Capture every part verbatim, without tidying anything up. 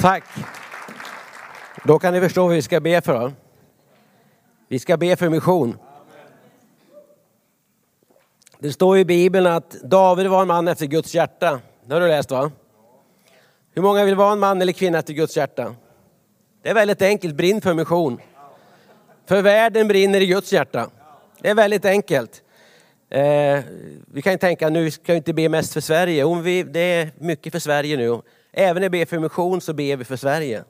Tack. Då kan ni förstå vad vi ska be för. Vi ska be för mission. Det står i Bibeln att David var en man efter Guds hjärta. Det har du läst, va? Hur många vill vara en man eller kvinna efter Guds hjärta? Det är väldigt enkelt. Brinn för mission. För världen brinner i Guds hjärta. Det är väldigt enkelt. Eh, vi kan ju tänka, nu ska vi inte be mest för Sverige. Om vi, det är mycket för Sverige nu. Även när vi ber för mission så ber vi för Sverige.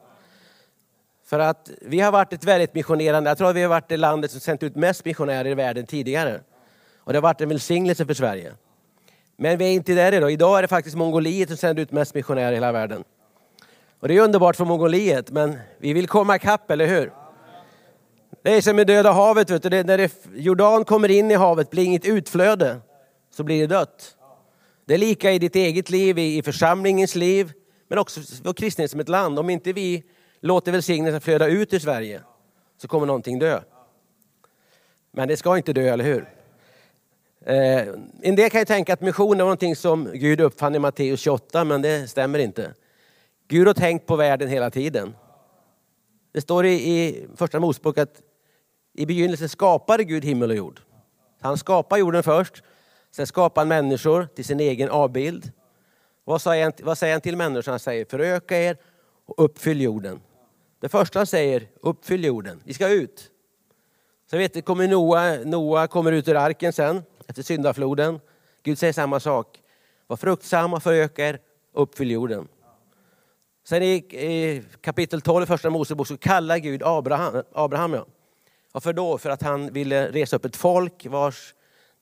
För att vi har varit ett väldigt missionerande. Jag tror att vi har varit det landet som sänt ut mest missionärer i världen tidigare. Och det har varit en välsignelse för Sverige. Men vi är inte där idag. Idag är det faktiskt Mongoliet som sänder ut mest missionärer i hela världen. Och det är underbart för Mongoliet. Men vi vill komma ikapp, eller hur? Det är som med döda havet. Vet du? Det, när det, Jordan kommer in i havet blir inget utflöde. Så blir det dött. Det är lika i ditt eget liv, i, i församlingens liv. Men också vår kristendom som ett land. Om inte vi låter välsignelsen flöda ut ur Sverige så kommer någonting dö. Men det ska inte dö, eller hur? Eh, en del kan ju tänka att mission är någonting som Gud uppfann i Matteus tjugoåtta, men det stämmer inte. Gud har tänkt på världen hela tiden. Det står i, i första Mosebok att i begynnelsen skapade Gud himmel och jord. Han skapade jorden först, sen skapade han människor till sin egen avbild. Vad säger, han, vad säger han till människorna? Han säger, föröka er och uppfyll jorden. Det första han säger, uppfyll jorden. Vi ska ut. Så vet du, kommer Noa, Noa kommer ut ur arken sen, efter syndafloden. Gud säger samma sak. Var fruktsamma, föröka er, uppfyll jorden. Sen i, i kapitel tolv, första Mosebok, så kallar Gud Abraham. Abraham ja. Varför då? För att han ville resa upp ett folk vars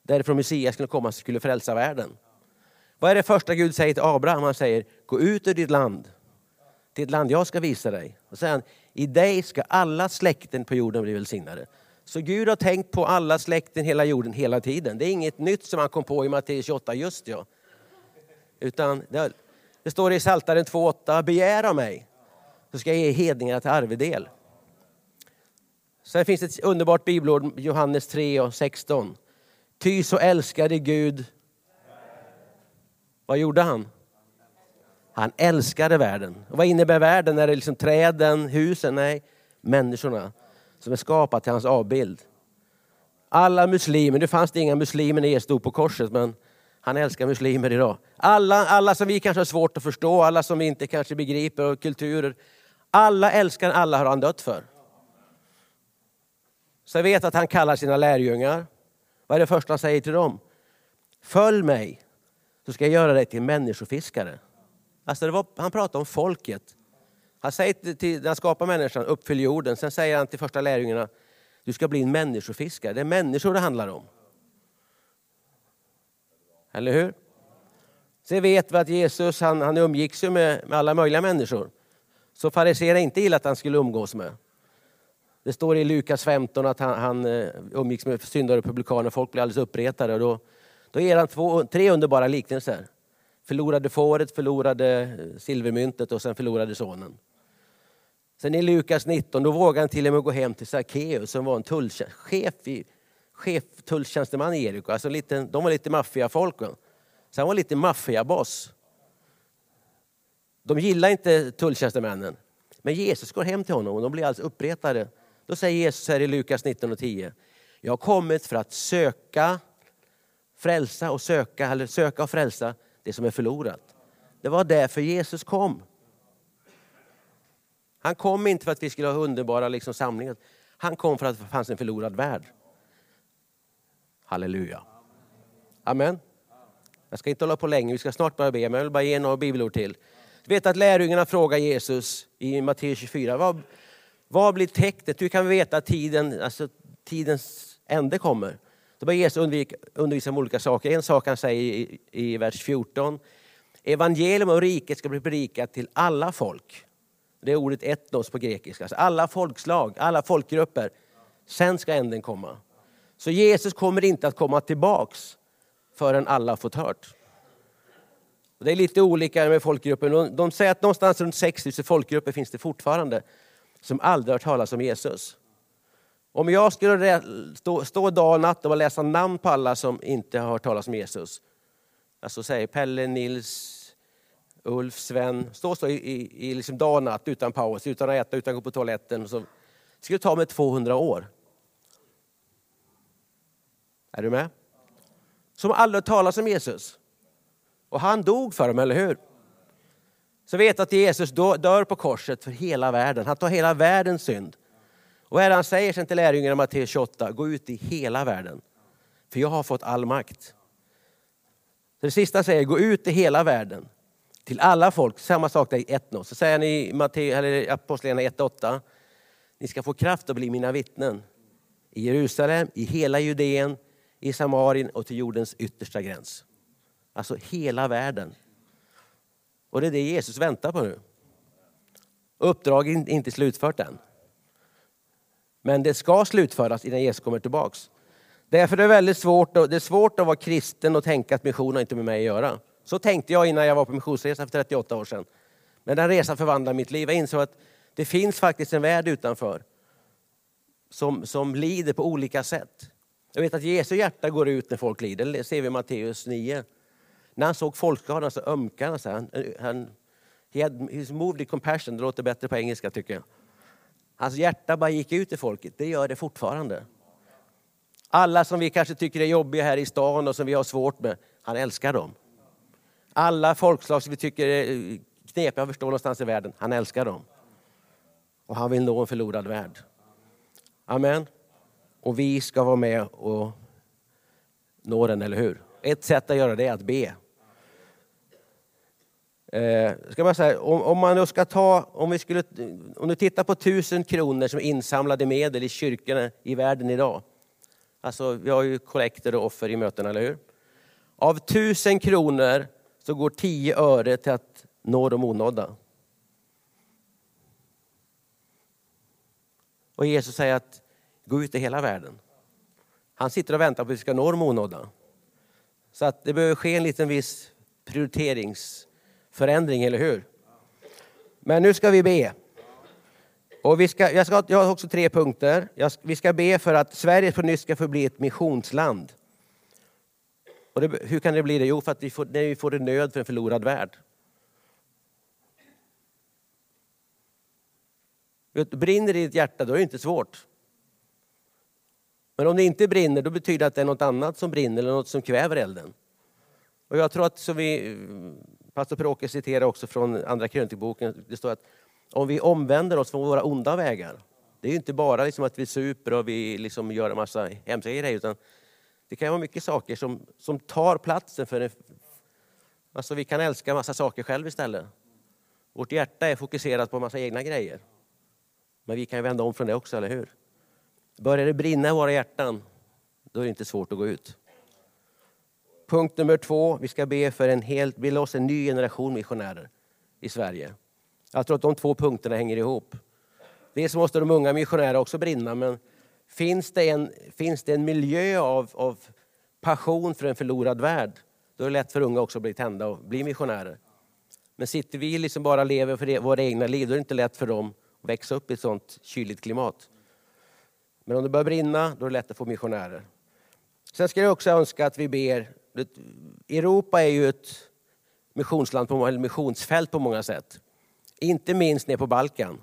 därifrån Messias skulle komma, som skulle frälsa världen. Vad är det första Gud säger till Abraham? Han säger, gå ut ur ditt land. Till ett land jag ska visa dig. Och sen, i dig ska alla släkten på jorden bli välsignade. Så Gud har tänkt på alla släkten hela jorden hela tiden. Det är inget nytt som han kom på i Matteus tjugoåtta, just ja. Utan det, det står i Psaltaren två åtta, begär av mig. Så ska jag ge hedningarna till arvedel. Sen finns ett underbart bibelord, Johannes tre och sexton. Ty så älskade Gud. Vad gjorde han? Han älskade världen. Och vad innebär världen? Är det liksom träden, husen? Nej, människorna som är skapat till hans avbild. Alla muslimer, nu fanns det inga muslimer när Jesus stod på korset, men han älskar muslimer idag. Alla, alla som vi kanske har svårt att förstå, alla som vi inte kanske begriper och kulturer. Alla älskar, alla har han dött för. Så jag vet att han kallar sina lärjungar. Vad är det första han säger till dem? Följ mig, så ska jag göra dig till människofiskare. Alltså det var, han pratade om folket. Han säger till, till när han skapar människan, uppfyll jorden. Sen säger han till första lärjungarna, du ska bli en människofiskare. Det är människor det handlar om. Eller hur? Så vet vi att Jesus, han, han umgicks ju med, med alla möjliga människor. Så fariserna inte gillade att han skulle umgås med. Det står i Lukas femton att han, han umgicks med syndare och publikaner. Folk blev alldeles uppretade. Och då, då ger han två, tre underbara liknelser. Förlorade fåret, förlorade silvermyntet och sen förlorade sonen. Sen i Lukas nitton, då vågade han till och med gå hem till Zacchaeus som var en tulltjänst, chef, i, chef tulltjänsteman i Jeriko. Alltså lite, de var lite maffiafolk. Så han var lite maffiaboss. De gillar inte tulltjänstemännen. Men Jesus går hem till honom och de blir alltså uppretade. Då säger Jesus här i Lukas nitton och tio. Jag har kommit för att söka, frälsa och söka, eller söka och frälsa. Det som är förlorat. Det var därför Jesus kom. Han kom inte för att vi skulle ha underbara liksom, samlingar. Han kom för att det fanns en förlorad värld. Halleluja. Amen. Jag ska inte hålla på länge. Vi ska snart börja be. Men jag vill bara ge några bibelord till. Du vet att lärjungarna frågar Jesus i Matteus tjugofyra. Vad, vad blir tecknet? Hur kan vi veta att tiden, alltså, tidens ände kommer? Då börjar Jesus undervisa om olika saker. En sak han säger i, i vers fjorton. Evangelium och riket ska bli predikat till alla folk. Det är ordet etnos på grekiska. Alltså alla folkslag, alla folkgrupper. Sen ska änden komma. Så Jesus kommer inte att komma tillbaks förrän alla fått hört. Och det är lite olika med folkgrupper. De, de säger att någonstans runt sex tusen folkgrupper finns det fortfarande. Som aldrig har talat om Jesus. Om jag skulle stå, stå dag och natt och läsa namn på alla som inte har hört talas om Jesus. Alltså säger Pelle, Nils, Ulf, Sven, står så i, i, i liksom dag och natt utan paus, utan att äta, utan att gå på toaletten. Och så ska det ta mig tvåhundra år. Är du med? Som aldrig talas om Jesus. Och han dog för dem, eller hur? Så vet att Jesus dör på korset för hela världen. Han tar hela världens synd. Och här han säger sen till lärjungarna i Matteus tjugoåtta, gå ut i hela världen. För jag har fått all makt. Så det sista säger, gå ut i hela världen. Till alla folk, samma sak där i etno. Så säger ni i Apostlagärningarna ett åtta, ni ska få kraft att bli mina vittnen. I Jerusalem, i hela Judeen, i Samarien och till jordens yttersta gräns. Alltså hela världen. Och det är det Jesus väntar på nu. Uppdraget är inte slutfört än. Men det ska slutföras innan Jesus kommer tillbaks. Därför är det väldigt svårt, det är svårt att vara kristen och tänka att mission har inte med mig att göra. Så tänkte jag innan jag var på missionsresa för trettioåtta år sedan. Men den resan förvandlade mitt liv. Jag insåg att det finns faktiskt en värld utanför. Som, som lider på olika sätt. Jag vet att Jesu hjärta går ut när folk lider. Det ser vi i Matteus nio. När han såg folkskadan så ömkade han. Så han, han he had, his moved in compassion. Det låter bättre på engelska tycker jag. Hans hjärta bara gick ut i folket. Det gör det fortfarande. Alla som vi kanske tycker är jobbiga här i stan och som vi har svårt med. Han älskar dem. Alla folkslag som vi tycker är knepiga och förstår någonstans i världen. Han älskar dem. Och han vill nå en förlorad värld. Amen. Och vi ska vara med och nå den, eller hur? Ett sätt att göra det är att be. Eh, ska man säga, om, om man ska ta, om vi skulle, om du tittar på tusen kronor som insamlade medel i kyrkorna i världen idag. Alltså, vi har ju kollekter och offer i möten, eller hur? Av tusen kronor så går tio öre till att nå de onådda. Och Jesus säger att gå ut i hela världen. Han sitter och väntar på att vi ska nå de onådda. Så att det behöver ske en liten viss prioriteringsförändring, eller hur? Men nu ska vi be. Och vi ska, jag, ska, jag har också tre punkter. Jag, vi ska be för att Sverige på nytt ska förbli ett missionsland. Och det, hur kan det bli det? Jo, för att vi får, när vi får en nöd för en förlorad värld. Brinner det i ditt hjärta, då är det inte svårt. Men om det inte brinner, då betyder det att det är något annat som brinner eller något som kväver elden. Och jag tror att, som vi, pastor Peråke citerar också från andra krönikboken, det står att om vi omvänder oss från våra onda vägar, det är ju inte bara liksom att vi super och vi liksom gör en massa hemska grejer, utan det kan vara mycket saker som, som tar platsen för en, alltså vi kan älska en massa saker själv istället. Vårt hjärta är fokuserat på en massa egna grejer. Men vi kan vända om från det också, eller hur? Börjar det brinna i våra hjärtan, då är det inte svårt att gå ut. Punkt nummer två, vi ska be för en helt, bilda oss en ny generation missionärer i Sverige. Jag tror att de två punkterna hänger ihop. Dels måste de unga missionärer också brinna, men finns det en, finns det en miljö av, av passion för en förlorad värld, då är det lätt för unga också att bli tända och bli missionärer. Men sitter vi liksom bara lever för våra egna liv, då är det inte lätt för dem att växa upp i ett sånt kyligt klimat. Men om det börjar brinna, då är det lätt att få missionärer. Sen ska jag också önska att vi ber. Europa är ju ett missionsland på, eller missionsfält på många sätt. Inte minst ner på Balkan.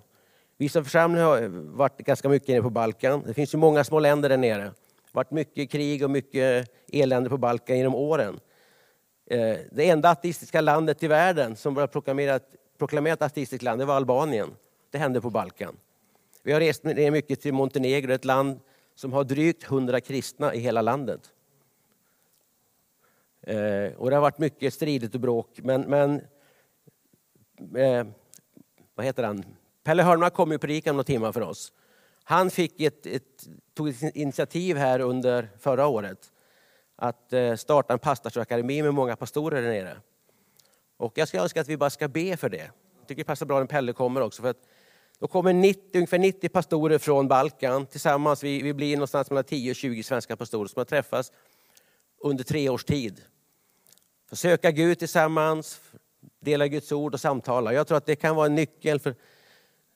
Vi som församling har varit ganska mycket ner på Balkan. Det finns ju många små länder där nere. Det har varit mycket krig och mycket elände på Balkan genom åren. Det enda ateistiska landet i världen som var proklamerat, proklamerat ateistiskt land, det var Albanien. Det hände på Balkan. Vi har rest ner mycket till Montenegro, ett land som har drygt hundra kristna i hela landet. Eh, och det har varit mycket stridigt och bråk. Men, men eh, vad heter han? Pelle Hörnmark kom ju predika om några timmar för oss. Han fick ett, ett, tog ett initiativ här under förra året. Att eh, starta en pastorsakademi med många pastorer där nere. Och jag ska önska att vi bara ska be för det. Jag tycker det passar bra när Pelle kommer också, för att då kommer nittio, ungefär nittio pastorer från Balkan tillsammans. Vi, vi blir någonstans mellan tio och tjugo svenska pastorer som har träffats under tre års tid. För att söka Gud tillsammans, dela Guds ord och samtala. Jag tror att det kan vara en nyckel. För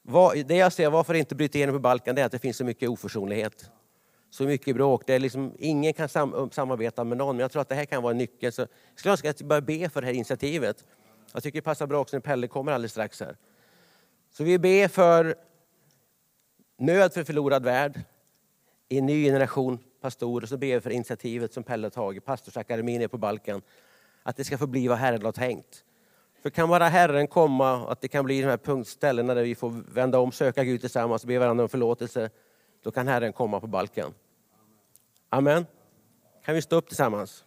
vad, det jag ser, varför inte bryta igenom på Balkan, det är att det finns så mycket oförsonlighet. Så mycket bråk. Det är liksom, ingen kan sam, samarbeta med någon. Men jag tror att det här kan vara en nyckel. Så jag skulle önska att jag börjar be för det här initiativet. Jag tycker det passar bra också när Pelle kommer alldeles strax här. Så vi ber för nöd för förlorad värld. I en ny generation pastorer. Så ber vi för initiativet som Pelle har tagit. Pastorsakademin är på Balkan. Att det ska få bli vad Herren har tänkt. För kan bara Herren komma. Att det kan bli de här punktställena där vi får vända om. Söka Gud tillsammans. Be varandra om förlåtelse. Då kan Herren komma på Balkan. Amen. Kan vi stå upp tillsammans?